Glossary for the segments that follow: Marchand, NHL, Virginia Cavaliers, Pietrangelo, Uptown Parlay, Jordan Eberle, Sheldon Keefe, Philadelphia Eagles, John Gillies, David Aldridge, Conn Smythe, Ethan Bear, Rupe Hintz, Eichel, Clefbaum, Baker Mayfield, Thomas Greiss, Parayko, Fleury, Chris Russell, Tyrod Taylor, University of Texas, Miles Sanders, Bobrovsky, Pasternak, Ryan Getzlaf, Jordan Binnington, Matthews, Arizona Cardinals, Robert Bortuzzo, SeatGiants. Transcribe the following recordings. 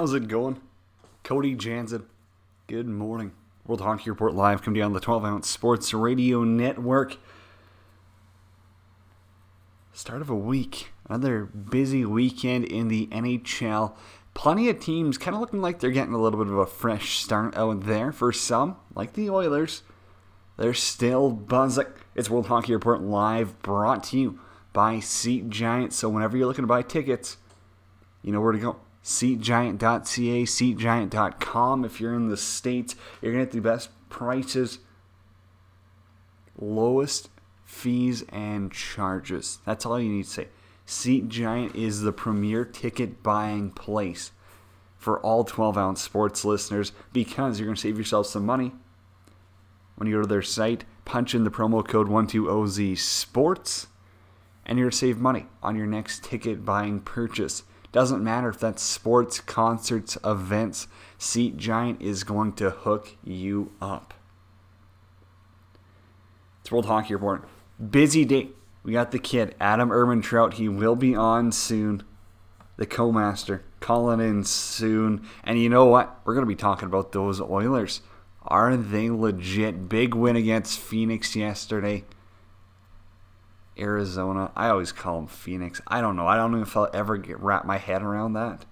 How's it going? Cody Jansen. Good morning. World Hockey Report Live coming down on the 12-ounce Sports Radio Network. Start of a week. Another busy weekend in the NHL. Plenty of teams kind of looking like they're getting a little bit of a fresh start out there. For some, like the Oilers, they're still buzzing. It's World Hockey Report Live, brought to you by SeatGiants. So whenever you're looking to buy tickets, you know where to go. SeatGiant.ca, SeatGiant.com. If you're in the States, you're going to get the best prices, lowest fees and charges. That's all you need to say. SeatGiant is the premier ticket buying place for all 12-ounce sports listeners, because you're going to save yourself some money when you go to their site. Punch in the promo code 12OZSports, and you're going to save money on your next ticket buying purchase. Doesn't matter if that's sports, concerts, events. SeatGiant is going to hook you up. It's World Hockey Report. Busy day. We got the kid, Adam Ermentrout. He will be on soon. The co-master, calling in soon. And you know what? We're going to be talking about those Oilers. Are they legit? Big win against Phoenix yesterday. Arizona. I always call them Phoenix. I don't know. I don't know if I'll ever wrap my head around that.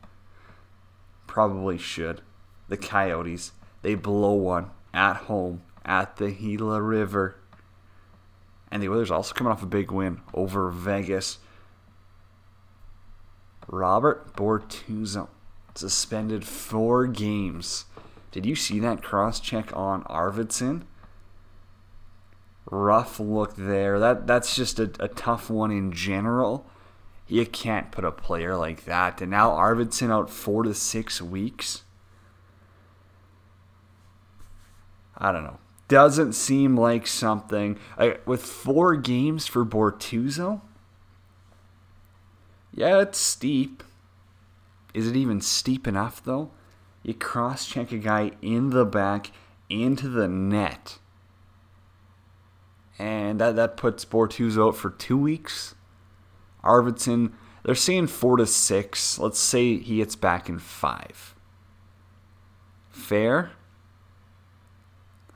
Probably should. The Coyotes. They blow one at home at the Gila River. And the Oilers also coming off a big win over Vegas. Robert Bortuzzo suspended 4 games. Did you see that cross-check on Arvidsson? Rough look there. That's just a tough one in general. You can't put a player like that. And now Arvidsson out 4 to 6 weeks. I don't know. Doesn't seem like something. With 4 games for Bortuzzo? Yeah, it's steep. Is it even steep enough, though? You cross-check a guy in the back into the net. And that puts Bortuzzo out for 2 weeks. Arvidsson, they're saying 4 to 6. Let's say he gets back in 5. Fair?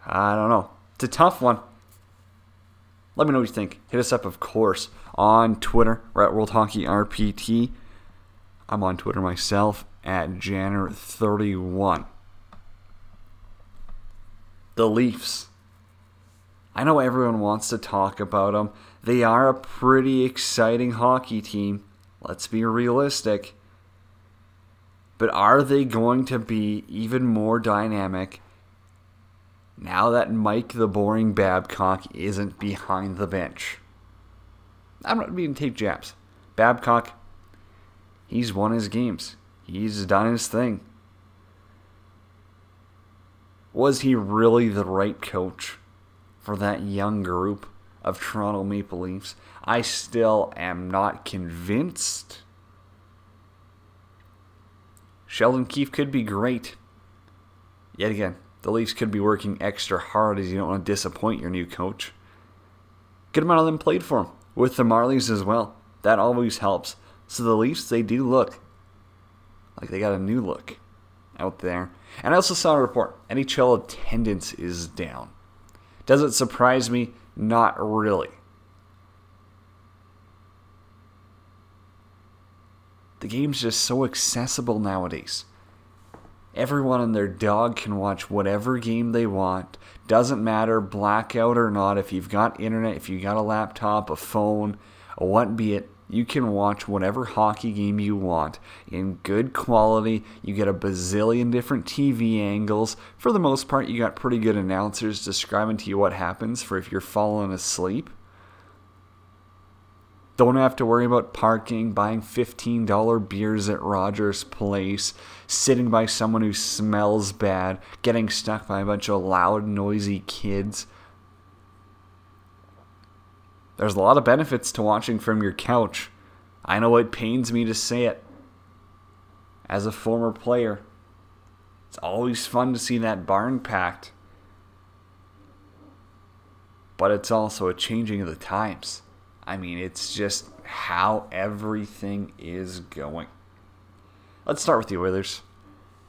I don't know. It's a tough one. Let me know what you think. Hit us up, of course, on Twitter. We're at World Hockey RPT. I'm on Twitter myself, at Janner31. The Leafs. I know everyone wants to talk about them. They are a pretty exciting hockey team. Let's be realistic. But are they going to be even more dynamic now that Mike the Boring Babcock isn't behind the bench? I'm not going to take jabs. Babcock, he's won his games. He's done his thing. Was he really the right coach for that young group of Toronto Maple Leafs? I still am not convinced. Sheldon Keefe could be great. Yet again, the Leafs could be working extra hard, as you don't want to disappoint your new coach. Good amount of them played for him, with the Marlies as well. That always helps. So the Leafs, they do look like they got a new look out there. And I also saw a report, NHL attendance is down. Does it surprise me? Not really. The game's just so accessible nowadays. Everyone and their dog can watch whatever game they want. Doesn't matter, blackout or not, if you've got internet, if you've got a laptop, a phone, what be it, you can watch whatever hockey game you want in good quality. You get a bazillion different TV angles. For the most part, you got pretty good announcers describing to you what happens for if you're falling asleep. Don't have to worry about parking, buying $15 beers at Rogers Place, sitting by someone who smells bad, getting stuck by a bunch of loud, noisy kids. There's a lot of benefits to watching from your couch. I know it pains me to say it. As a former player, it's always fun to see that barn packed. But it's also a changing of the times. I mean, it's just how everything is going. Let's start with the Oilers.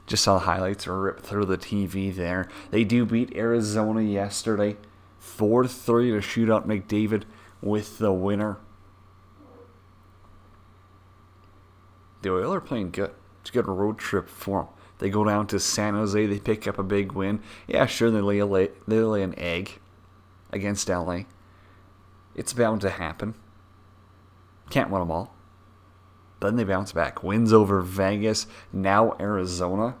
Just saw the highlights rip through the TV there. They do beat Arizona yesterday, 4-3 to shoot out McDavid with the winner. The Oilers are playing good. It's a good road trip for them. They go down to San Jose. They pick up a big win. Yeah, sure, they lay an egg against LA. It's bound to happen. Can't win them all. Then they bounce back. Wins over Vegas. Now Arizona.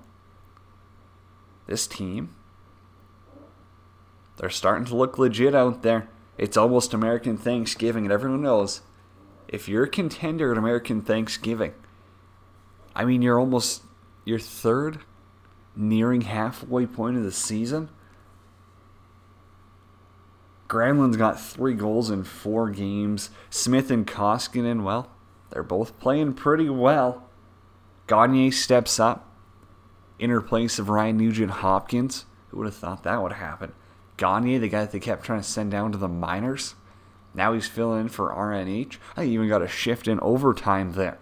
This team, they're starting to look legit out there. It's almost American Thanksgiving, and everyone knows if you're a contender at American Thanksgiving, I mean, you're almost your third, nearing halfway point of the season. Granlund's got 3 goals in 4 games. Smith and Koskinen, well, they're both playing pretty well. Gagne steps up in her place of Ryan Nugent-Hopkins. Who would have thought that would happen? Gagne, the guy that they kept trying to send down to the minors. Now he's filling in for RNH. I think he even got a shift in overtime there.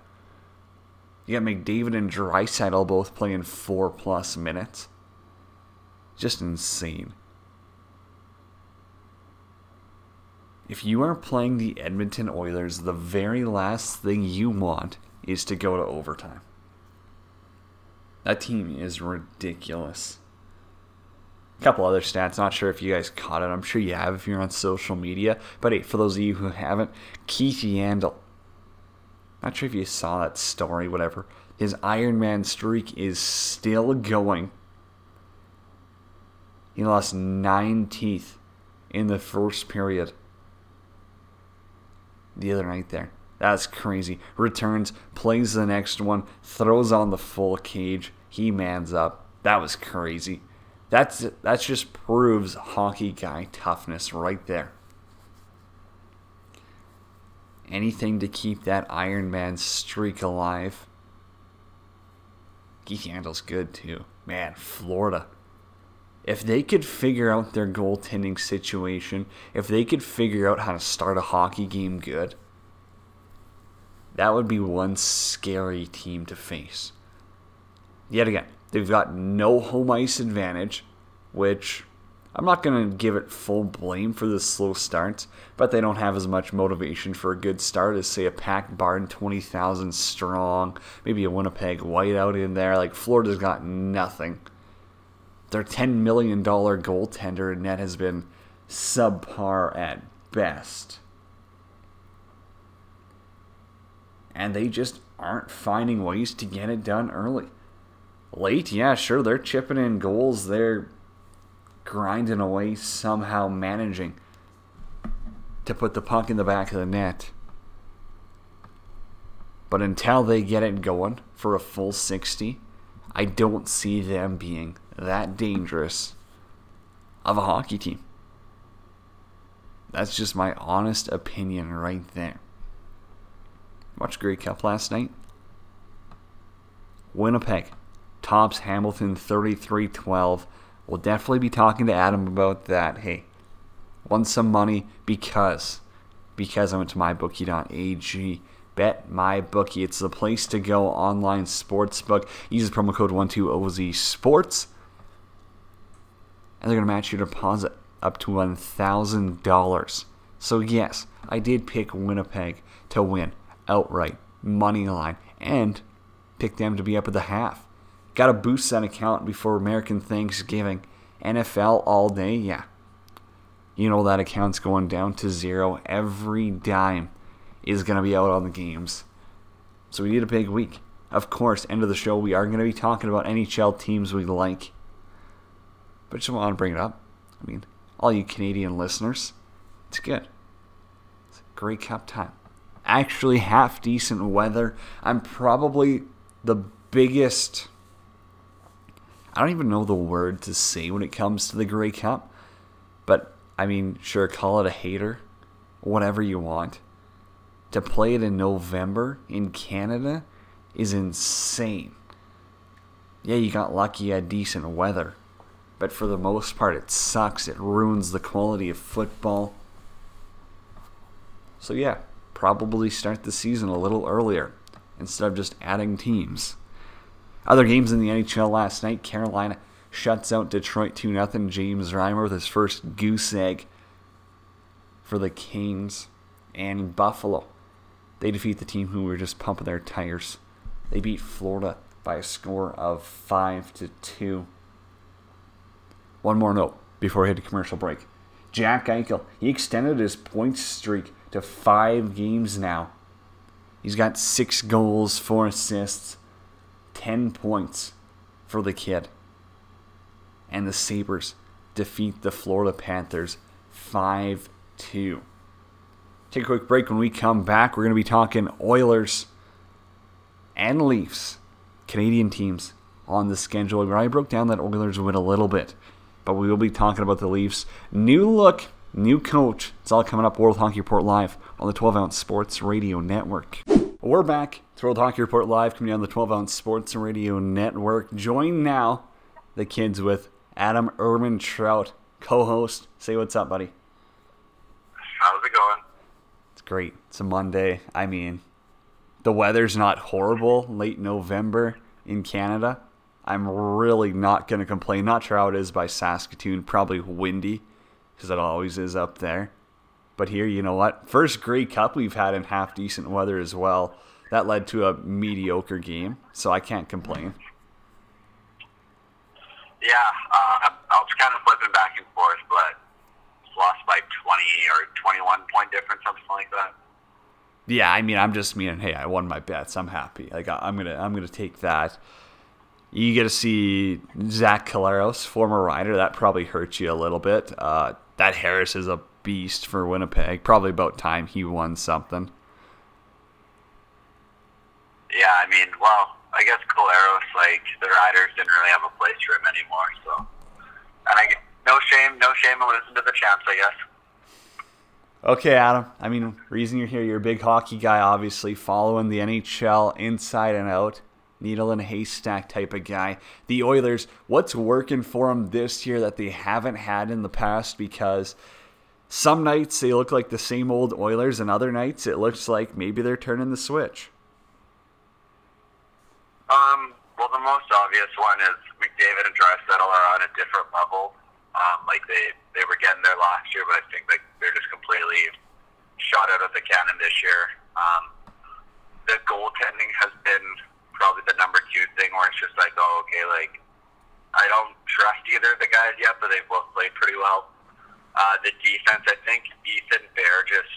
You got McDavid and Dreisaitl both playing 4-plus minutes. Just insane. If you are playing the Edmonton Oilers, the very last thing you want is to go to overtime. That team is ridiculous. A couple other stats, not sure if you guys caught it. I'm sure you have if you're on social media. But hey, for those of you who haven't, Keith Yandle. Not sure if you saw that story, whatever. His Iron Man streak is still going. He lost 9 teeth in the first period the other night there. That's crazy. Returns, plays the next one, throws on the full cage. He mans up. That was crazy. That just proves hockey guy toughness right there. Anything to keep that Iron Man streak alive. Keith Yandle's good too. Man, Florida. If they could figure out their goaltending situation, if they could figure out how to start a hockey game good, that would be one scary team to face. Yet again, they've got no home ice advantage, which I'm not going to give it full blame for the slow starts, but they don't have as much motivation for a good start as, say, a packed barn, 20,000 strong, maybe a Winnipeg whiteout in there. Like, Florida's got nothing. Their $10 million goaltender net has been subpar at best. And they just aren't finding ways to get it done early. Late, yeah, sure, they're chipping in goals. They're grinding away, somehow managing to put the puck in the back of the net. But until they get it going for a full 60, I don't see them being that dangerous of a hockey team. That's just my honest opinion right there. Watched Grey Cup last night. Winnipeg tops Hamilton 33-12. We'll definitely be talking to Adam about that. Hey, won some money because I went to mybookie.ag. Bet my bookie. It's the place to go. Online sportsbook. Use promo code 12OZ Sports, and they're gonna match your deposit up to $1,000. So yes, I did pick Winnipeg to win outright, money line, and pick them to be up at the half. Got to boost that account before American Thanksgiving. NFL all day, yeah. You know that account's going down to zero. Every dime is going to be out on the games. So we need a big week. Of course, end of the show, we are going to be talking about NHL teams we like. But just want to bring it up. I mean, all you Canadian listeners, it's good. It's a great cup time. Actually, half-decent weather. I'm probably the biggest... I don't even know the word to say when it comes to the Grey Cup. But, I mean, sure, call it a hater. Whatever you want. To play it in November in Canada is insane. Yeah, you got lucky, you had decent weather. But for the most part, it sucks. It ruins the quality of football. So, yeah, probably start the season a little earlier instead of just adding teams. Other games in the NHL last night, Carolina shuts out Detroit 2-0. James Reimer with his first goose egg for the Canes. And Buffalo, they defeat the team who were just pumping their tires. They beat Florida by a score of 5-2. One more note before we head to commercial break. Jack Eichel, he extended his point streak to 5 games now. He's got 6 goals, 4 assists, 10 points for the kid. And the Sabres defeat the Florida Panthers 5-2. Take a quick break. When we come back, we're going to be talking Oilers and Leafs, Canadian teams on the schedule. Where I broke down that Oilers win a little bit, but we will be talking about the Leafs. New look, new coach. It's all coming up. World Hockey Report Live on the 12-Ounce Sports Radio Network. We're back. It's World Hockey Report Live coming on the 12-Ounce Sports Radio Network. Join now the kids with Adam Ermentrout, co-host. Say what's up, buddy. How's it going? Great. It's a Monday. I mean, the weather's not horrible. Late November in Canada. I'm really not going to complain. Not sure how it is by Saskatoon. Probably windy, because it always is up there. But here, you know what? First Grey Cup we've had in half-decent weather as well. That led to a mediocre game, so I can't complain. Yeah, I was kind of flipping back and forth, but lost by 20 or 21 point difference, something like that. Yeah, I mean, I'm just meaning, hey, I won my bets. I'm happy. Like, I'm gonna take that. You get to see Zach Collaros, former Rider. That probably hurt you a little bit. That Harris is a beast for Winnipeg. Probably about time he won something. Yeah, I mean, well, I guess Collaros, like, the Riders didn't really have a place for him anymore. So, and I guess No shame in listening to the chance, I guess. Okay, Adam. I mean, reason you're here, you're a big hockey guy, obviously, following the NHL inside and out, needle and haystack type of guy. The Oilers, what's working for them this year that they haven't had in the past? Because some nights they look like the same old Oilers, and other nights it looks like maybe they're turning the switch. Well, the most obvious one is McDavid and Dreisaitl are on a different level. Like they were getting there last year, but I think like they're just completely shot out of the cannon this year. The goaltending has been probably the number 2 thing, where it's just like, oh, okay, like I don't trust either of the guys yet, but they've both played pretty well. The defense, I think Ethan Bear just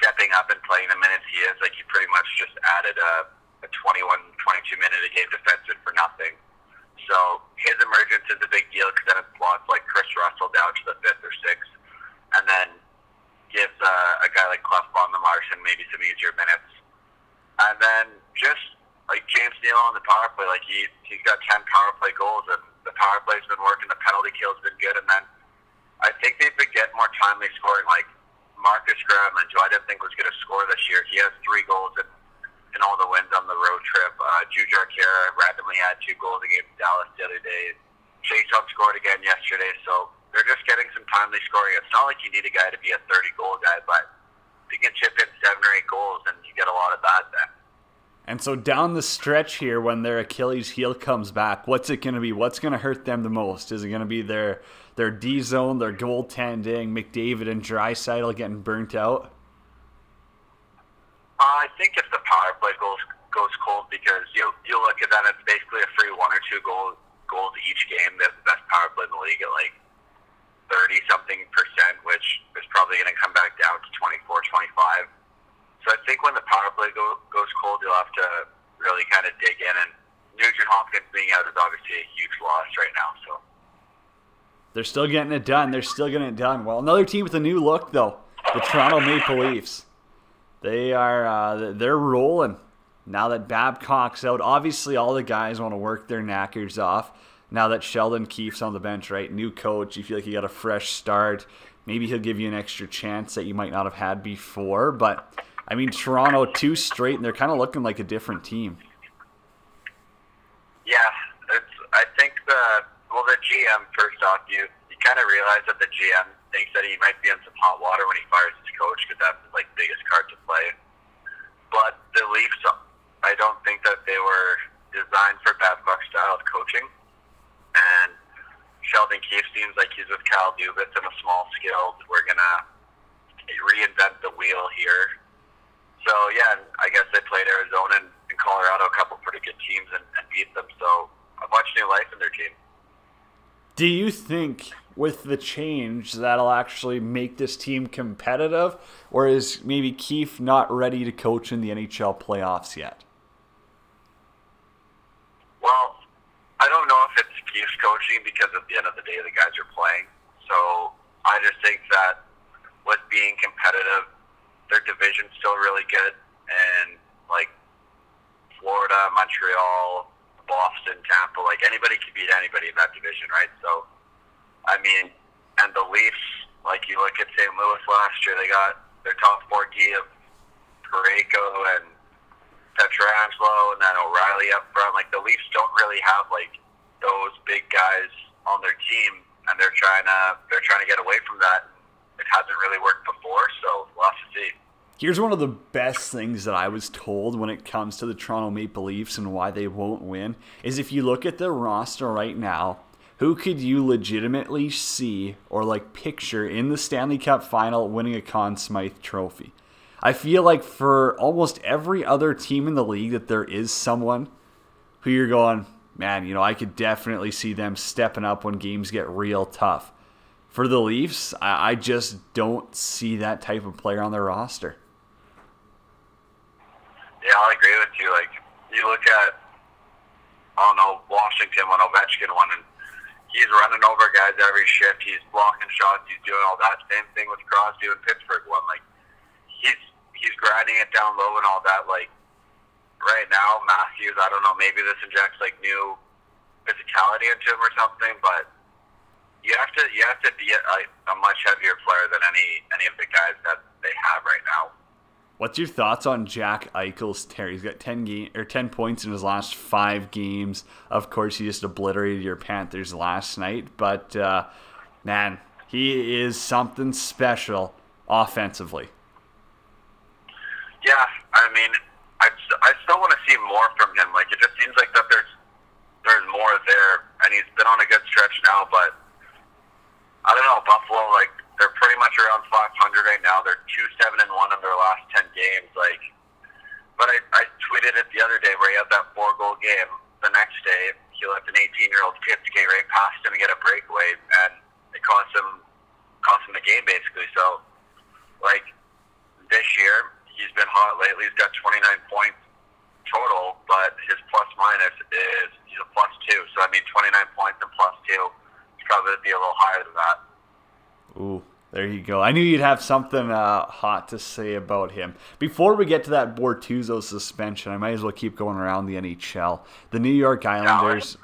stepping up and playing the minutes he is. Like he pretty much just added a 22 minute a game defensive for nothing. So his emergence is a big deal, because then it slots like Chris Russell down to the 5th or 6th, and then gives a guy like Clefbaum the Marchand maybe some easier minutes. And then just like James Neal on the power play, like he's got 10 power play goals, and the power play's been working, the penalty kill's been good, and then I think they've been getting more timely scoring. Like Marcus Granlund, who I didn't think was going to score this year, he has 3 goals and all the wins on the road trip. Jujar Kara randomly had 2 goals against Dallas the other day. Chase Hunt scored again yesterday, so they're just getting some timely scoring. It's not like you need a guy to be a 30-goal guy, but if you can chip in 7 or 8 goals, then you get a lot of that then. And so down the stretch here, when their Achilles heel comes back, what's it going to be? What's going to hurt them the most? Is it going to be their D-zone, their goaltending, McDavid and Dreisaitl getting burnt out? I think if the power play goes cold, because you look at that, it's basically a free 1 or 2 goals each game. They have the best power play in the league at like 30-something%, which is probably going to come back down to 24-25. So I think when the power play goes cold, you'll have to really kind of dig in. And Nugent-Hopkins being out is obviously a huge loss right now. So they're still getting it done. Well, another team with a new look though, the Toronto Maple Leafs. They are, they're rolling now that Babcock's out. Obviously, all the guys want to work their knackers off. Now that Sheldon Keefe's on the bench, right? New coach, you feel like you got a fresh start. Maybe he'll give you an extra chance that you might not have had before. But, I mean, Toronto 2 straight, and they're kind of looking like a different team. Yeah, I think the GM, first off, you kind of realize that the GM thinks that he might be in some hot water when he fires his coach, because that's his like biggest card to play. But the Leafs, I don't think that they were as designed for Babcock style of coaching. And Sheldon Keefe seems like he's with Kyle Dubas in a small skilled. We're going to reinvent the wheel here. So, yeah, I guess they played Arizona and Colorado, a couple pretty good teams, and beat them. So a bunch of new life in their team. Do you think with the change that'll actually make this team competitive, or is maybe Keefe not ready to coach in the NHL playoffs yet? Well, I don't know if it's Keefe's coaching because at the end of the day the guys are playing. So I just think that with being competitive, their division's still really good, and like Florida, Montreal, Boston, Tampa, like anybody can beat anybody in that division, right? So, I mean, and the Leafs, like you look at St. Louis last year, they got their top 4D of Parayko and Pietrangelo and then O'Reilly up front. Like the Leafs don't really have like those big guys on their team, and they're trying to get away from that. It hasn't really worked before, so we'll have to see. Here's one of the best things that I was told when it comes to the Toronto Maple Leafs and why they won't win is if you look at their roster right now, who could you legitimately see or like picture in the Stanley Cup final winning a Conn Smythe trophy? I feel like for almost every other team in the league that there is someone who you're going, man, you know, I could definitely see them stepping up when games get real tough. For the Leafs, I just don't see that type of player on their roster. Yeah, I'll agree with you. Like, you look at, I don't know, Washington when Ovechkin won, and he's running over guys every shift. He's blocking shots. He's doing all that. Same thing with Crosby when Pittsburgh won. Like, he's grinding it down low and all that. Like, right now, Matthews, I don't know, maybe this injects, like, new physicality into him or something, but you have to be a much heavier player than any of the guys that they have right now. What's your thoughts on Jack Eichel's tear? He's got 10 points in his last 5 games. Of course, he just obliterated your Panthers last night. But, man, he is something special offensively. Yeah, I mean, I still want to see more from him. Like, it just seems like that there's more there. And he's been on a good stretch now. But, I don't know, Buffalo, like, they're pretty much around 500 right now. They're 2-7-1 of their last 10 games. Like, but I tweeted it the other day where he had that 4-goal game. The next day, he left an 18-year-old kid to get right past him and get a breakaway, and it cost him the game basically. So, like, this year he's been hot lately. He's got 29 points total, but his plus-minus is he's a +2. So I mean, 29 points and +2 is probably going to be a little higher than that. Ooh, there you go. I knew you'd have something hot to say about him. Before we get to that Bortuzzo suspension, I might as well keep going around the NHL. The New York Islanders,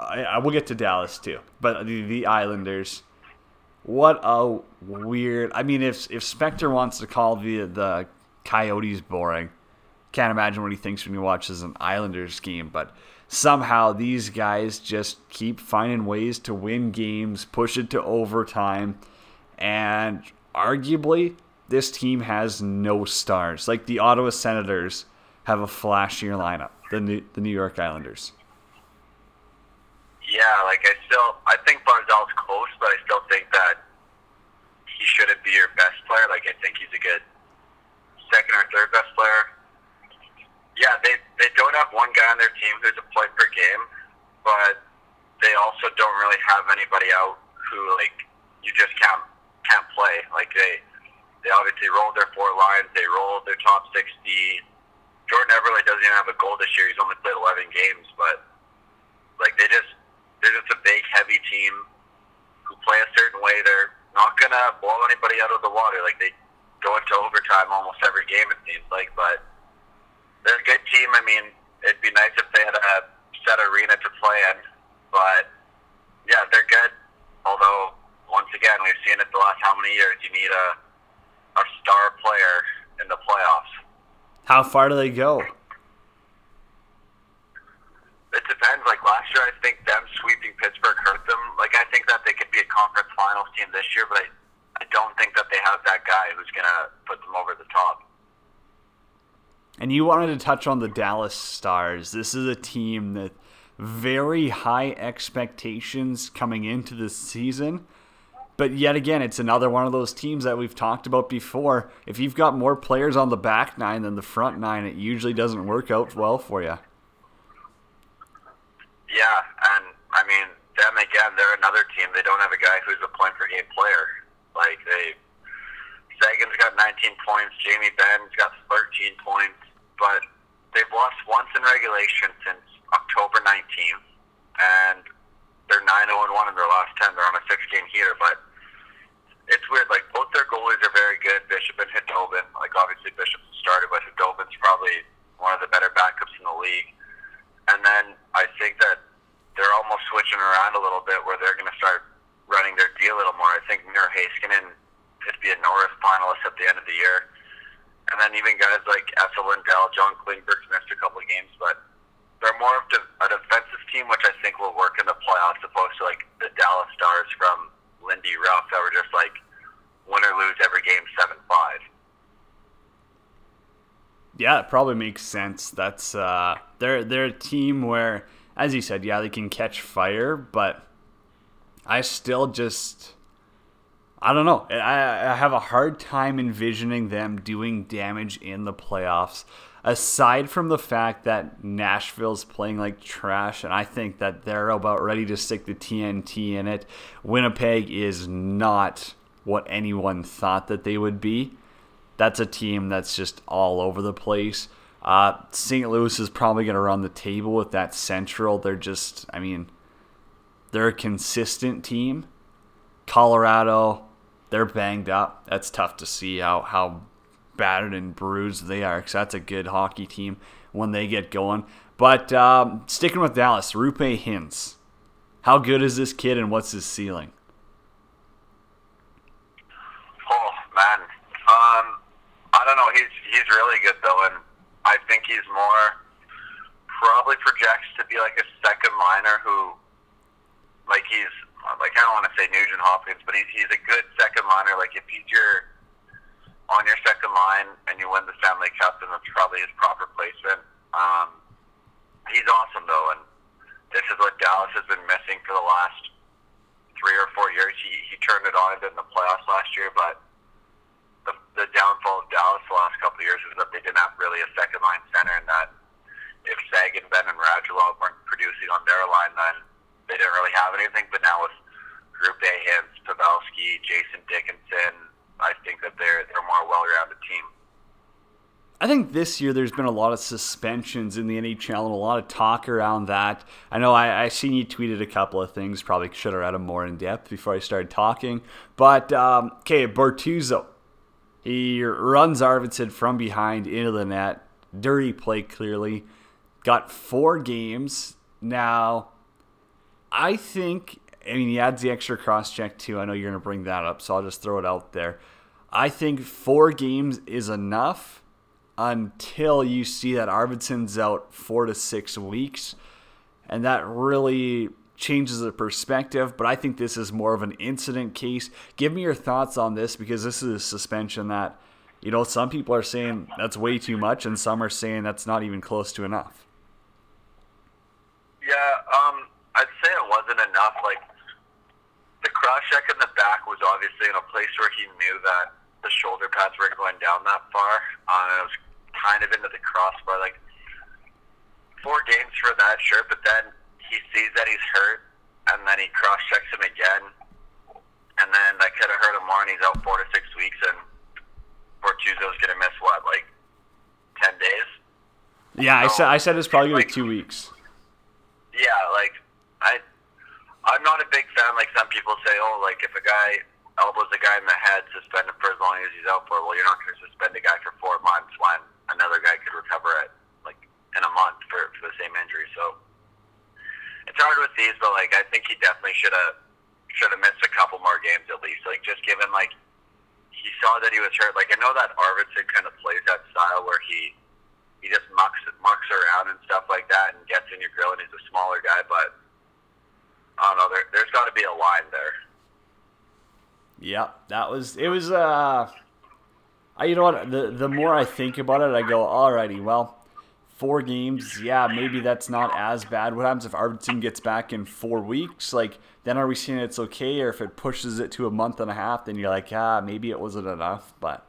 I will get to Dallas too, but the Islanders, what a weird... I mean, if Spector wants to call the Coyotes boring, can't imagine what he thinks when he watches an Islanders game, but... somehow these guys just keep finding ways to win games, push it to overtime, and arguably this team has no stars. Like the Ottawa Senators have a flashier lineup than the New York Islanders. Yeah, like I think Barzal's close, but I still think that he shouldn't be your best player. Like I think he's a good second or third best player. Yeah, they don't have one guy on their team who's a point per game, but they also don't really have anybody out who like you just can't play. Like they obviously rolled their 4 lines, they rolled their top 6D. Jordan Eberle doesn't even have a goal this year. He's only played 11 games, but like they're just a big heavy team who play a certain way. They're not gonna blow anybody out of the water. Like they go into overtime almost every game it seems like, but. They're a good team. I mean, it'd be nice if they had a set arena to play in. But, yeah, they're good. Although, once again, we've seen it the last how many years. You need a star player in the playoffs. How far do they go? It depends. Like, last year, I think them sweeping Pittsburgh hurt them. Like, I think that they could be a conference finals team this year, but I don't think that they have that guy who's going to put them over the top. And you wanted to touch on the Dallas Stars. This is a team that very high expectations coming into this season. But yet again, it's another one of those teams that we've talked about before. If you've got more players on the back nine than the front nine, it usually doesn't work out well for you. Yeah, and I mean, them again, they're another team. They don't have a guy who's a point-per-game player. Like, Sagan's got 19 points, Jamie Ben's got 13 points, but they've lost once in regulation since October 19th, and they're 9-0-1 in their last 10. They're on a six-game heater, but it's weird. Like, both their goalies are very good, Bishop and Khudobin. Like, obviously Bishop's started, but Khudobin's probably one of the better backups in the league. And then I think that they're almost switching around a little bit where they're going to start running their D a little more. I think Miro Heiskanen could be a Norris finalist at the end of the year. And then even guys like Essel Lindell, John Klingberg's missed a couple of games, but they're more of a defensive team, which I think will work in the playoffs, opposed to like the Dallas Stars from Lindy Ruff that were just like win or lose every game 7-5. Yeah, it probably makes sense. That's they're a team where, as you said, yeah, they can catch fire, but I still just, I don't know. I have a hard time envisioning them doing damage in the playoffs, aside from the fact that Nashville's playing like trash, and I think that they're about ready to stick the TNT in it. Winnipeg is not what anyone thought that they would be. That's a team that's just all over the place. St. Louis is probably going to run the table with that Central. They're just, I mean, they're a consistent team. Colorado, they're banged up. That's tough to see how battered and bruised they are, because that's a good hockey team when they get going. But sticking with Dallas, Rupe Hintz. How good is this kid and what's his ceiling? Oh, man. I don't know. He's really good, though, and I think he's more probably projects to be like a second liner who, like, he's, like, I don't want to say Nugent-Hopkins, but he's a good second liner. Like, if he's on your second line and you win the Stanley Cup, then that's probably his proper placement. He's awesome, though, and this is what Dallas has been missing for the last 3 or 4 years. He turned it on in the playoffs last year, but the downfall of Dallas the last couple of years is that they didn't have really a second-line center, and that if Sagan, Ben, and Radulov weren't producing on their line, then they didn't really have anything. But now with Rupe Hintz, Pavelski, Jason Dickinson, I think that they're a more well-rounded team. I think this year there's been a lot of suspensions in the NHL and a lot of talk around that. I know I seen you tweeted a couple of things. Probably should have read them more in depth before I started talking. But, okay, Bortuzzo. He runs Arvidsson from behind into the net. Dirty play, clearly. Got 4 games. Now, I think, I mean, he adds the extra cross-check too. I know you're going to bring that up, so I'll just throw it out there. I think 4 games is enough until you see that Arvidsson's out 4 to 6 weeks. And that really changes the perspective, but I think this is more of an incident case. Give me your thoughts on this, because this is a suspension that, you know, some people are saying that's way too much, and some are saying that's not even close to enough. Yeah, I'd say it wasn't enough. Like, the cross-check in the back was obviously in a place where he knew that the shoulder pads weren't going down that far. It was kind of into the crossbar. Like, 4 games for that, sure, but then he sees that he's hurt, and then he cross-checks him again, and then that could have hurt him more, and he's out 4 to 6 weeks, and Bortuzzo's going to miss, what, like 10 days? Yeah, so, I said it's probably like 2 weeks. Yeah, like, I'm not a big fan. Like, some people say, oh, like, if a guy elbows a guy in the head, suspend him for as long as he's out for. Well, you're not going to suspend a guy for 4 months when another guy could recover it, like, in a month for the same injury, so it's hard with these, but, like, I think he definitely should have missed a couple more games at least. Like, just given, like, he saw that he was hurt. Like, I know that Arvidsson kind of plays that style where he just mucks around and stuff like that and gets in your grill, and he's a smaller guy, but I don't know. There's got to be a line there. Yeah, that was – it was You know what? The more I think about it, I go, alrighty, well, 4 games, yeah, maybe that's not as bad. What happens if Arvidsson gets back in 4 weeks? Like, then are we saying it's okay? Or if it pushes it to a month and a half, then you're like, maybe it wasn't enough. But,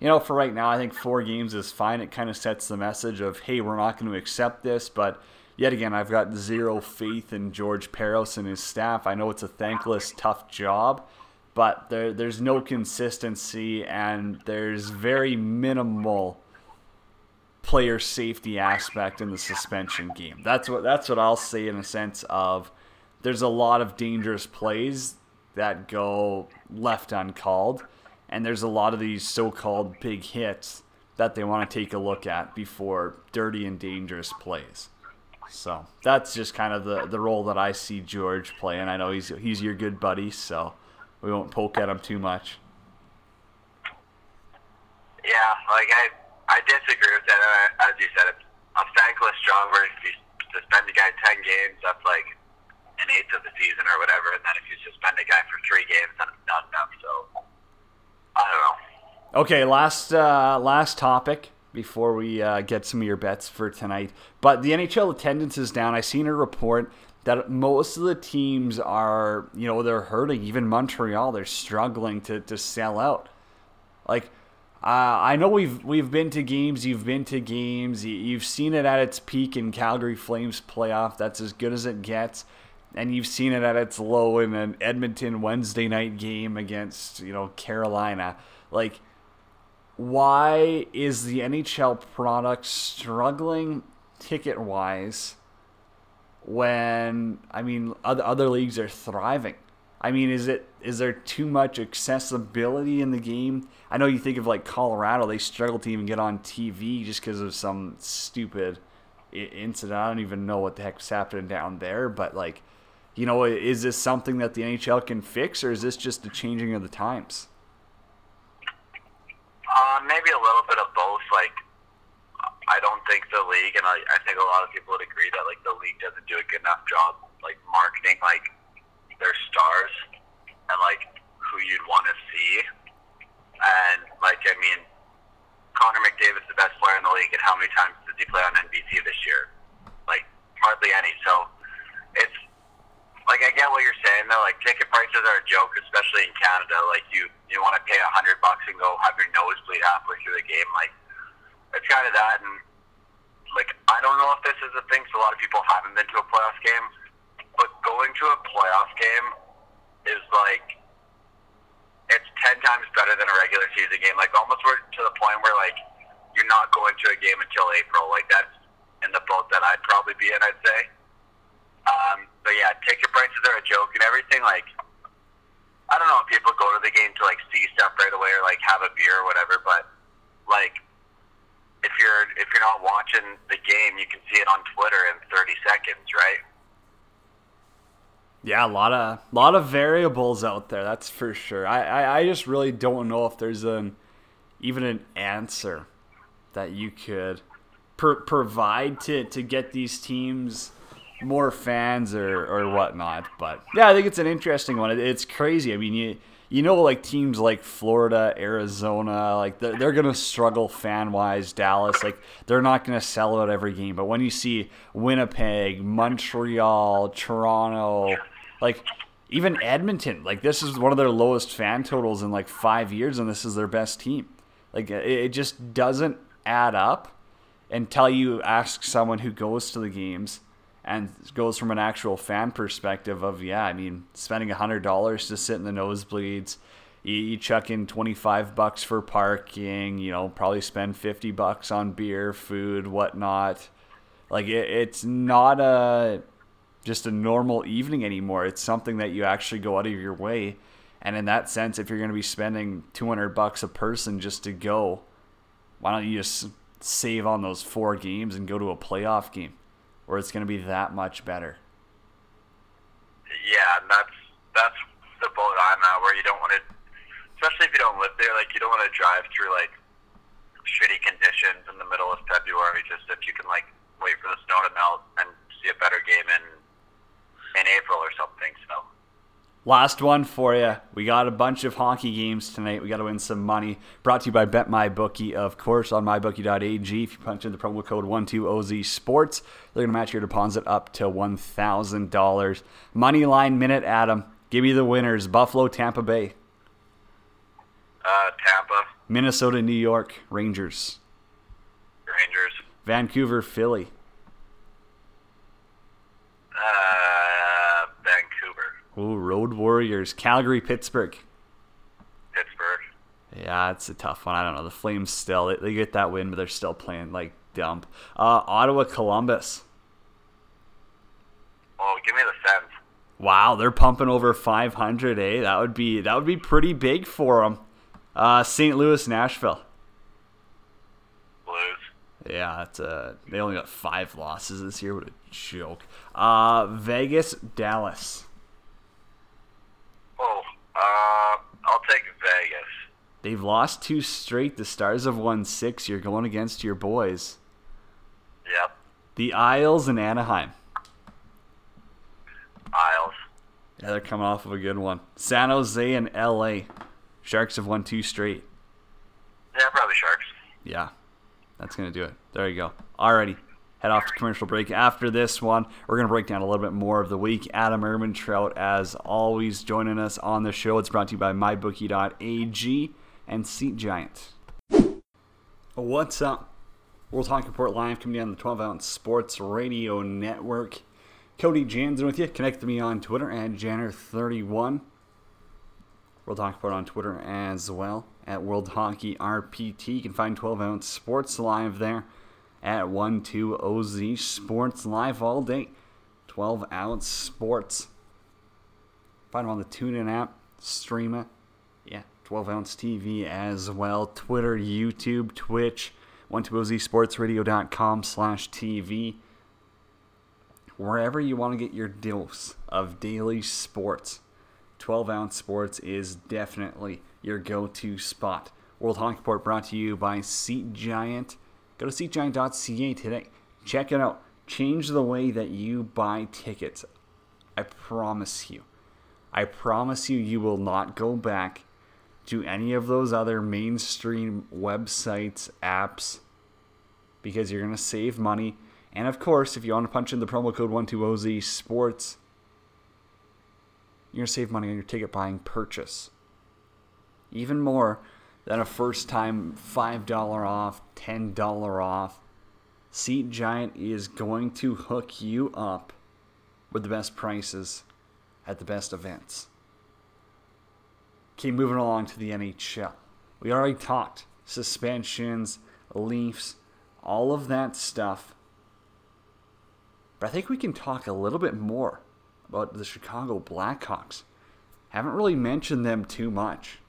you know, for right now, I think 4 games is fine. It kind of sets the message of, hey, we're not going to accept this. But yet again, I've got zero faith in George Peros and his staff. I know it's a thankless, tough job, but there's no consistency, and there's very minimal player safety aspect in the suspension game. That's what I'll say, in a sense of there's a lot of dangerous plays that go left uncalled, and there's a lot of these so-called big hits that they want to take a look at before dirty and dangerous plays. So that's just kind of the role that I see George playing. I know he's your good buddy, so we won't poke at him too much. Yeah, like I disagree with that. As you said, it's a thankless job where if you suspend a guy 10 games, that's like an eighth of the season or whatever, and then if you suspend a guy for 3 games, then it's not enough. So I don't know. Okay, last topic before we get some of your bets for tonight. But the NHL attendance is down. I seen a report that most of the teams are, you know, they're hurting. Even Montreal, they're struggling to sell out. Like, I know we've been to games, you've been to games, you've seen it at its peak in Calgary Flames playoff. That's as good as it gets. And you've seen it at its low in an Edmonton Wednesday night game against, you know, Carolina. Like, why is the NHL product struggling ticket-wise when, I mean, other leagues are thriving? I mean, is there too much accessibility in the game? I know you think of, like, Colorado. They struggle to even get on TV just because of some stupid incident. I don't even know what the heck's happening down there. But, like, you know, is this something that the NHL can fix, or is this just a changing of the times? Maybe a little bit of both. Like, I don't think the league, and I think a lot of people would agree that, like, the league doesn't do a good enough job, like, marketing, like, their stars and, like, who you'd want to see. And, like, I mean, Connor McDavid's the best player in the league, and how many times does he play on NBC this year? Like, hardly any. So, it's, like, I get what you're saying, though. Like, ticket prices are a joke, especially in Canada. Like, you want to pay $100 and go have your nosebleed halfway through the game. Like, it's kind of that. And, like, I don't know if this is a thing, so a lot of people haven't been to a playoff game. But going to a playoff game is, like, it's 10 times better than a regular season game. Like, almost we're to the point where, like, you're not going to a game until April. Like, that's in the boat that I'd probably be in, I'd say. But, yeah, ticket prices are a joke and everything. Like, I don't know if people go to the game to, like, see stuff right away or, like, have a beer or whatever, but, like, if you're not watching the game, you can see it on Twitter in 30 seconds, right? Yeah, a lot of variables out there, that's for sure. I just really don't know if there's even an answer that you could provide to get these teams more fans or whatnot. But, yeah, I think it's an interesting one. It's crazy. I mean, you know, like, teams like Florida, Arizona, like, they're going to struggle fan-wise. Dallas, like, they're not going to sell out every game. But when you see Winnipeg, Montreal, Toronto, like, even Edmonton, like, this is one of their lowest fan totals in, like, 5 years, and this is their best team. Like, it just doesn't add up until you ask someone who goes to the games and goes from an actual fan perspective of, yeah, I mean, spending $100 to sit in the nosebleeds, you chuck in $25 for parking, you know, probably spend $50 on beer, food, whatnot. Like, it's not just a normal evening anymore. It's something that you actually go out of your way. And in that sense, if you're going to be spending $200 a person just to go, why don't you just save on those 4 games and go to a playoff game where it's going to be that much better? Yeah, and that's the boat I'm at, where you don't want to, especially if you don't live there, like, you don't want to drive through, like, shitty conditions in the middle of February, just if you can, like, wait for the snow to melt and see a better game in April or something. So Last one for you. We got a bunch of hockey games tonight. We got to win some money. Brought to you by BetMyBookie, of course, on mybookie.ag. If you punch in the promo code 12OZSports, they're going to match your deposit up to $1,000. Money line minute, Adam. Give me the winners. Buffalo, Tampa Bay. Tampa. Minnesota, New York, Rangers. Rangers. Vancouver, Philly. Ooh, Road Warriors. Calgary, Pittsburgh. Pittsburgh. Yeah, it's a tough one. I don't know. The Flames still, they get that win, but they're still playing like dump. Ottawa, Columbus. Oh, give me the 7th. Wow, they're pumping over 500, eh? That would be pretty big for them. St. Louis, Nashville. Blues. Yeah, they only got 5 losses this year. What a joke. Vegas, Dallas. I'll take Vegas. They've lost 2 straight. The Stars have won 6. You're going against your boys. Yep. The Isles and Anaheim. Isles. Yeah, they're coming off of a good one. San Jose and L.A. Sharks have won 2 straight. Yeah, probably Sharks. Yeah, that's going to do it. There you go. Alrighty. Head off to commercial break. After this one, we're going to break down a little bit more of the week. Adam Ermentrout, as always, joining us on the show. It's brought to you by MyBookie.ag and SeatGiants. What's up? World Hockey Report Live coming down the 12-ounce Sports Radio Network. Cody Jansen with you. Connect to me on Twitter at Janner31. World Hockey Report on Twitter as well at World Hockey RPT. You can find 12-ounce Sports Live there. At 12OZ Sports Live all day. 12-ounce sports. Find them on the TuneIn app. Stream it. Yeah, 12-ounce TV as well. Twitter, YouTube, Twitch. 12OZSportsRadio.com/TV. Wherever you want to get your dose of daily sports, 12-ounce sports is definitely your go-to spot. World Hockey Report brought to you by SeatGiant. Go to SeatGiant.ca today. Check it out. Change the way that you buy tickets. I promise you. You will not go back to any of those other mainstream websites, apps, because you're going to save money. And of course, if you want to punch in the promo code 12OZSports, you're going to save money on your ticket buying purchase. Even more than a first-time $5 off, $10 off. SeatGiant is going to hook you up with the best prices at the best events. Okay, moving along to the NHL. We already talked suspensions, Leafs, all of that stuff. But I think we can talk a little bit more about the Chicago Blackhawks. Haven't really mentioned them too much.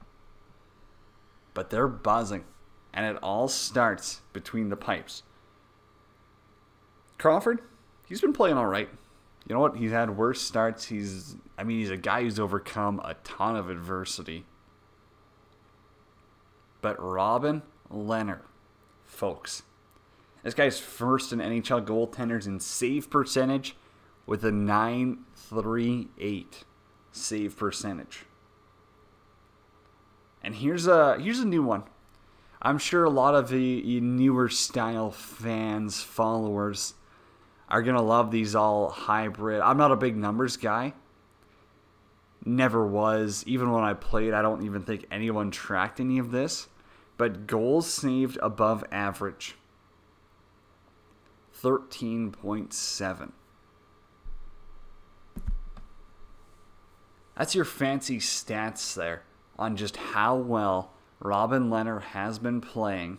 But they're buzzing, and it all starts between the pipes. Crawford, he's been playing all right. You know what? He's had worse starts. He's a guy who's overcome a ton of adversity. But Robin Lehner, folks. This guy's first in NHL goaltenders in save percentage with a 9.38 save percentage. And here's a new one. I'm sure a lot of the newer style fans, followers, are going to love these all hybrid. I'm not a big numbers guy. Never was. Even when I played, I don't even think anyone tracked any of this. But goals saved above average. 13.7. That's your fancy stats there. On just how well Robin Lehner has been playing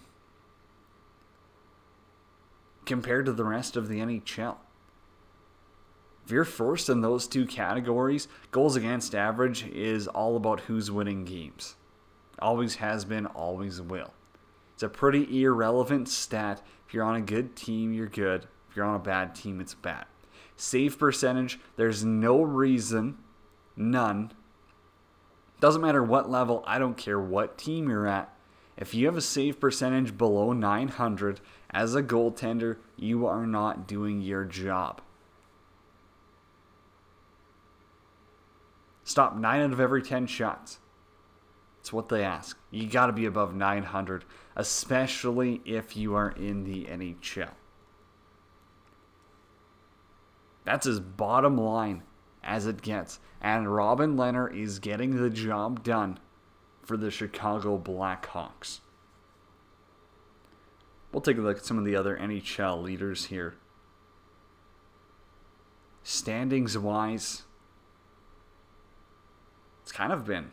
compared to the rest of the NHL. If you're first in those two categories, goals against average is all about who's winning games. Always has been, always will. It's a pretty irrelevant stat. If you're on a good team, you're good. If you're on a bad team, it's bad. Save percentage, there's no reason, none. Doesn't matter what level, I don't care what team you're at. If you have a save percentage below 900 as a goaltender, you are not doing your job. Stop 9 out of every 10 shots. That's what they ask. You got to be above 900, especially if you are in the NHL. That's his bottom line as it gets. And Robin Lehner is getting the job done for the Chicago Blackhawks. We'll take a look at some of the other NHL leaders here. Standings-wise, it's kind of been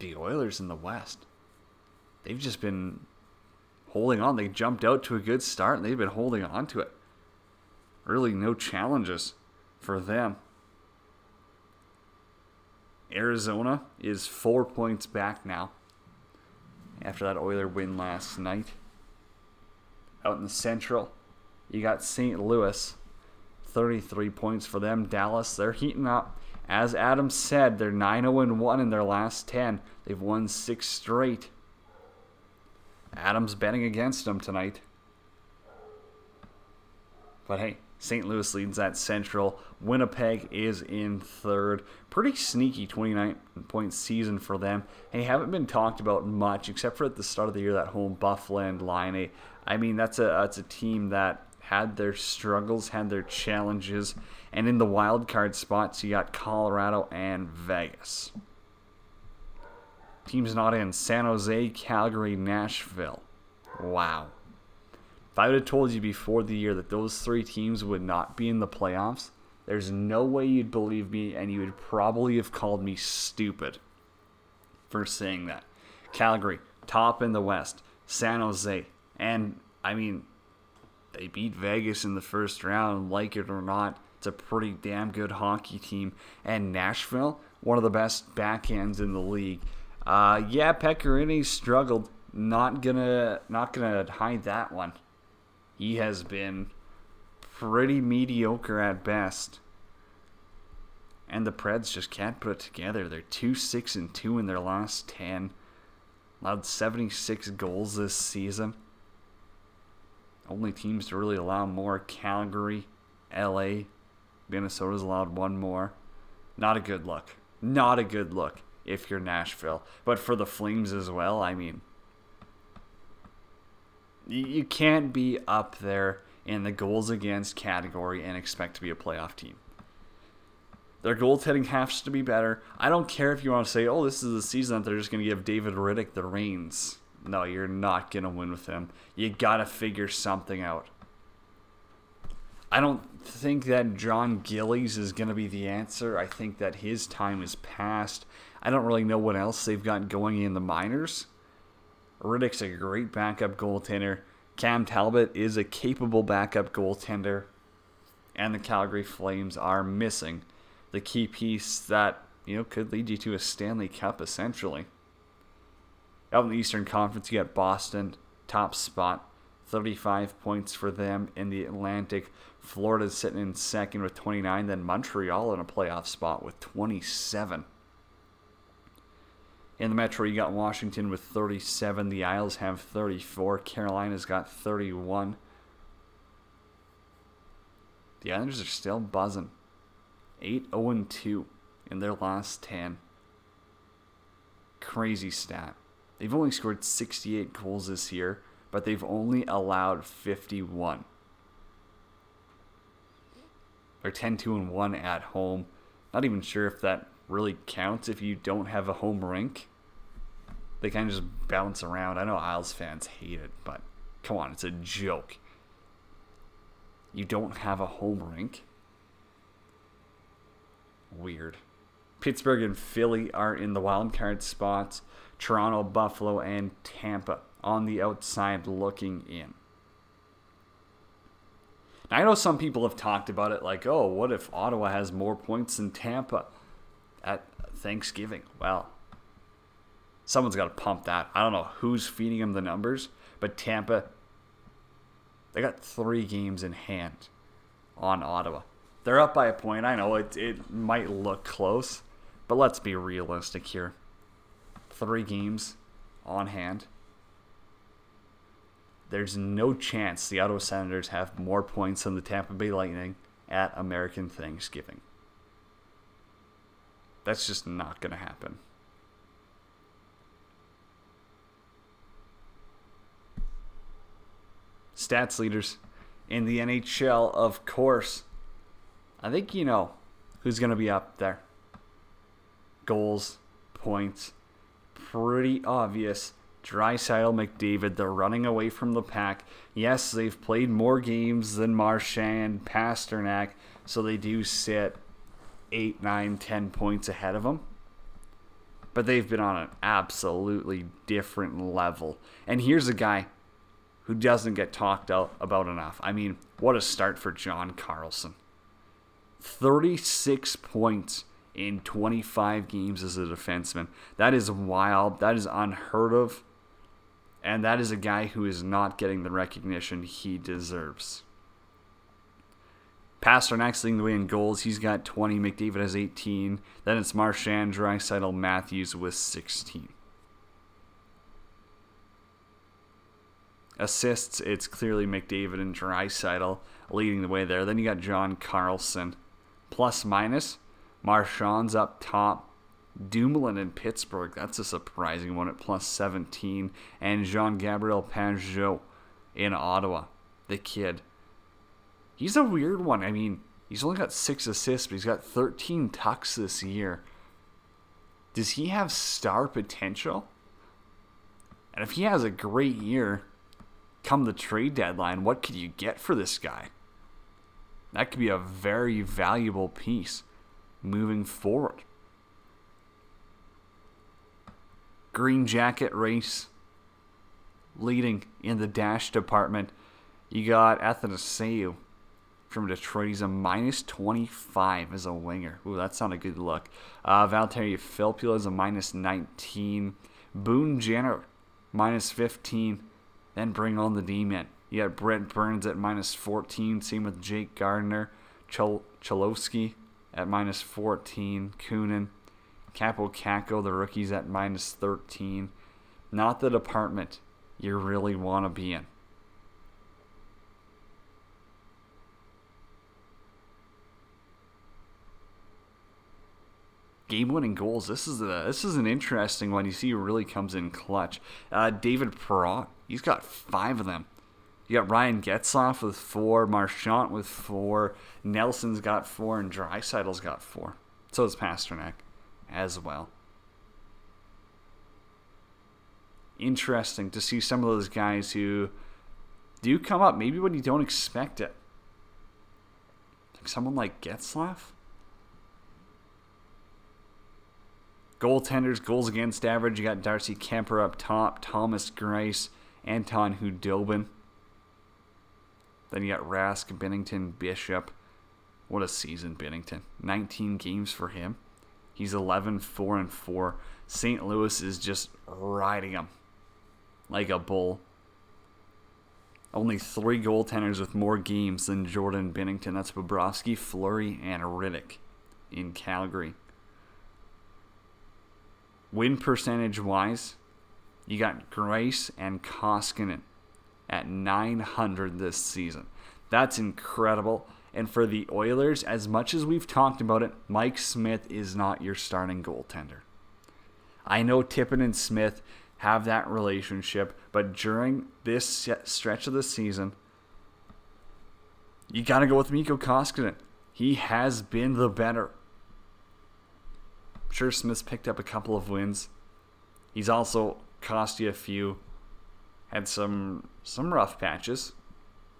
the Oilers in the West. They've just been holding on. They jumped out to a good start, and they've been holding on to it. Really no challenges for them. Arizona is 4 points back now after that Oiler win last night. Out in the Central, you got St. Louis, 33 points for them. Dallas, they're heating up. As Adam said, they're 9-0-1 in their last 10. They've won 6 straight. Adam's betting against them tonight. But hey, St. Louis leads that Central. Winnipeg is in third. Pretty sneaky 29-point season for them. They haven't been talked about much, except for at the start of the year, that whole Buffalo line. I mean, that's a team that had their struggles, had their challenges. And in the wild card spots, you got Colorado and Vegas. Teams not in: San Jose, Calgary, Nashville. Wow. If I would have told you before the year that those three teams would not be in the playoffs, there's no way you'd believe me, and you would probably have called me stupid for saying that. Calgary, top in the West. San Jose, and I mean, they beat Vegas in the first round, like it or not. It's a pretty damn good hockey team. And Nashville, one of the best backhands in the league. Yeah, Pekkarinne struggled. Not gonna hide that one. He has been pretty mediocre at best. And the Preds just can't put it together. They're 2-6-2 in their last 10. Allowed 76 goals this season. Only teams to really allow more: Calgary, LA, Minnesota's allowed one more. Not a good look. Not a good look if you're Nashville. But for the Flames as well, I mean, you can't be up there in the goals against category and expect to be a playoff team. Their goaltending has to be better. I don't care if you want to say, oh, this is the season that they're just going to give David Riddick the reins. No, you're not going to win with him. You got to figure something out. I don't think that John Gillies is going to be the answer. I think that his time is past. I don't really know what else they've got going in the minors. Riddick's a great backup goaltender. Cam Talbot is a capable backup goaltender. And the Calgary Flames are missing the key piece that, you know, could lead you to a Stanley Cup, essentially. Out in the Eastern Conference, you got Boston, top spot, 35 points for them. In the Atlantic, Florida's sitting in second with 29, then Montreal in a playoff spot with 27. In the Metro, you got Washington with 37. The Isles have 34. Carolina's got 31. The Islanders are still buzzing. 8-0-2 in their last 10. Crazy stat. They've only scored 68 goals this year, but they've only allowed 51. They're 10-2-1 at home. Not even sure if that really counts if you don't have a home rink. They kind of just bounce around. I know Isles fans hate it, but come on, it's a joke. You don't have a home rink? Weird. Pittsburgh and Philly are in the wildcard spots. Toronto, Buffalo, and Tampa on the outside looking in. Now, I know some people have talked about it like, oh, what if Ottawa has more points than Tampa at Thanksgiving? Well, someone's got to pump that. I don't know who's feeding them the numbers, but Tampa, they got 3 games in hand on Ottawa. They're up by a point. I know it might look close, but let's be realistic here. 3 games on hand. There's no chance the Ottawa Senators have more points than the Tampa Bay Lightning at American Thanksgiving. That's just not going to happen. Stats leaders in the NHL, of course. I think you know who's going to be up there. Goals, points, pretty obvious. Dreisaitl, McDavid, they're running away from the pack. Yes, they've played more games than Marchand, Pasternak, so they do sit 8, 9, 10 points ahead of them. But they've been on an absolutely different level. And here's a guy who doesn't get talked about enough. I mean, what a start for John Carlson. 36 points in 25 games as a defenseman. That is wild. That is unheard of. And that is a guy who is not getting the recognition he deserves. Pasternak's leading the way in goals. He's got 20. McDavid has 18. Then it's Marchand, Dreisaitl, Matthews with 16. Assists, it's clearly McDavid and Dreisaitl leading the way there. Then you got John Carlson. Plus minus, Marchand's up top. Dumoulin in Pittsburgh, that's a surprising one at plus 17. And Jean-Gabriel Pageau in Ottawa, the kid. He's a weird one. I mean, he's only got 6 assists, but he's got 13 tucks this year. Does he have star potential? And if he has a great year, come the trade deadline, what could you get for this guy? That could be a very valuable piece moving forward. Green Jacket race, leading in the dash department. You got Athanasiou from Detroit. He's a minus 25 as a winger. Ooh, that's not a good look. Valtteri Filppula is a minus 19. Boone Jenner, minus 15. Then bring on the D-men. You got Brent Burns at minus 14. Same with Jake Gardiner. Cholowski at minus 14. Kunin. Capo-Caco, the rookies, at minus 13. Not the department you really want to be in. Game-winning goals. This is an interesting one. You see who really comes in clutch. David Perron, he's got 5 of them. You got Ryan Getzlaf with 4, Marchand with 4, Nelson's got 4, and Dreisaitl's got 4. So does Pasternak as well. Interesting to see some of those guys who do come up, maybe when you don't expect it. Like someone like Getzlaf? Goaltenders, goals against average, you got Darcy Kemper up top, Thomas Greiss, Anton Khudobin. Then you got Rask, Binnington, Bishop. What a season, Binnington. 19 games for him. He's 11, 4, and 4. St. Louis is just riding him like a bull. Only 3 goaltenders with more games than Jordan Binnington. That's Bobrovsky, Fleury, and Riddick in Calgary. Win percentage-wise, you got Greiss and Koskinen at 900 this season. That's incredible. And for the Oilers, as much as we've talked about it, Mike Smith is not your starting goaltender. I know Tippin and Smith have that relationship, but during this stretch of the season, you got to go with Mikko Koskinen. He has been the better. Sure, Smith's picked up a couple of wins. He's also cost you a few. Had some rough patches.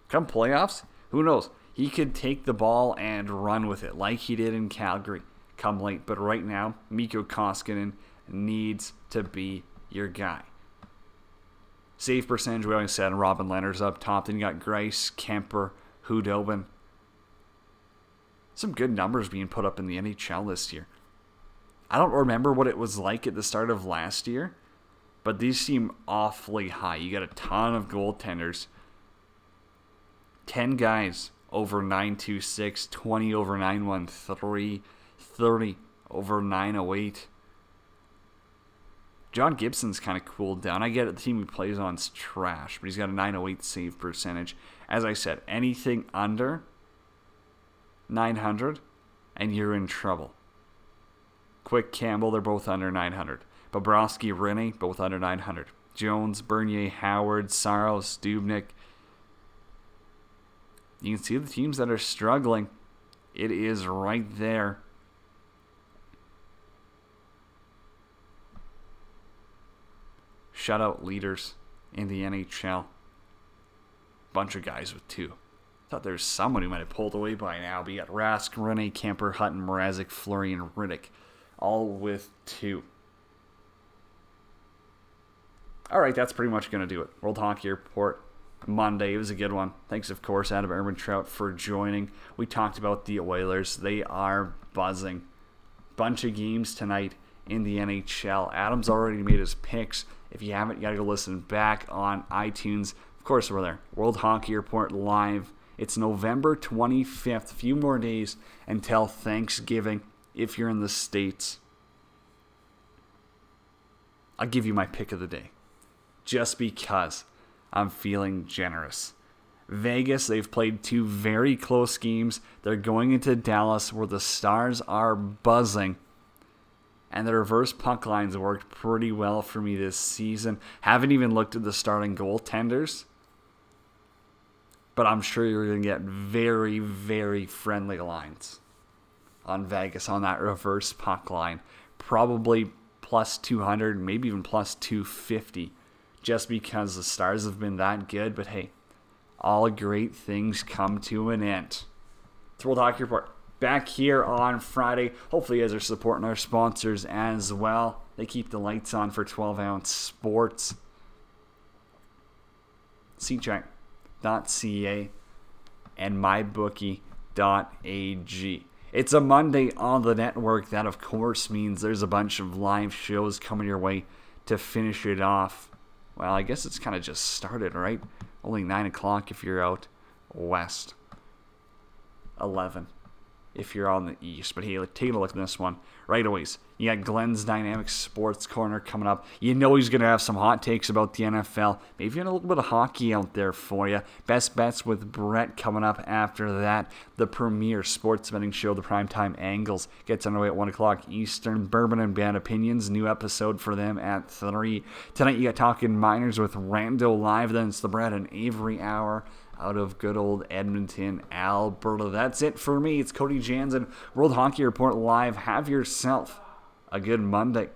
Come playoffs, who knows? He could take the ball and run with it like he did in Calgary come late. But right now, Mikko Koskinen needs to be your guy. Save percentage, we already said, Robin Lehner's up top. Then you got Greiss, Kemper, Khudobin. Some good numbers being put up in the NHL this year. I don't remember what it was like at the start of last year, but these seem awfully high. You got a ton of goaltenders. 10 guys over 926, 20 over 913, 30 over 908. John Gibson's kind of cooled down. I get it, the team he plays on is trash, but he's got a 908 save percentage. As I said, anything under 900, and you're in trouble. Quick, Campbell, they're both under 900. Bobrovsky, Rennie, both under 900. Jones, Bernier, Howard, Saros, Dubnik. You can see the teams that are struggling. It is right there. Shutout leaders in the NHL. Bunch of guys with two. Thought there was someone who might have pulled away by now, but you got Rask, Rennie, Kemper, Hutton, Mrazek, Fleury, and Riddick. All with two. Alright, that's pretty much going to do it. World Hockey Report Monday. It was a good one. Thanks, of course, Adam Ermentrout for joining. We talked about the Oilers. They are buzzing. Bunch of games tonight in the NHL. Adam's already made his picks. If you haven't, you got to go listen back on iTunes. Of course, we're there. World Hockey Report Live. It's November 25th. A few more days until Thanksgiving if you're in the States. I'll give you my pick of the day. Just because I'm feeling generous. Vegas, they've played two very close games. They're going into Dallas where the Stars are buzzing. And the reverse puck lines worked pretty well for me this season. Haven't even looked at the starting goaltenders. But I'm sure you're going to get very, very friendly lines on Vegas on that reverse puck line. Probably plus 200, maybe even plus 250. Just because the Stars have been that good. But hey, all great things come to an end. It's World Hockey Report. Back here on Friday. Hopefully you guys are supporting our sponsors as well. They keep the lights on for 12-ounce sports. SeatGiant.ca and MyBookie.ag. It's a Monday on the network. That, of course, means there's a bunch of live shows coming your way to finish it off. Well, I guess it's kind of just started, right? Only 9 o'clock if you're out west. 11 if you're on the east. But hey, take a look at this one. Right away, you got Glenn's Dynamic Sports Corner coming up. You know he's going to have some hot takes about the NFL. Maybe even a little bit of hockey out there for you. Best Bets with Brett coming up after that. The premier sports betting show, The Primetime Angles, gets underway at 1 o'clock Eastern. Bourbon and Bad Opinions, new episode for them at 3. Tonight you got Talking Miners with Rando Live. Then it's the Brad and Avery Hour out of good old Edmonton, Alberta. That's it for me. It's Cody Jansen, World Hockey Report Live. Have yourself a good Monday.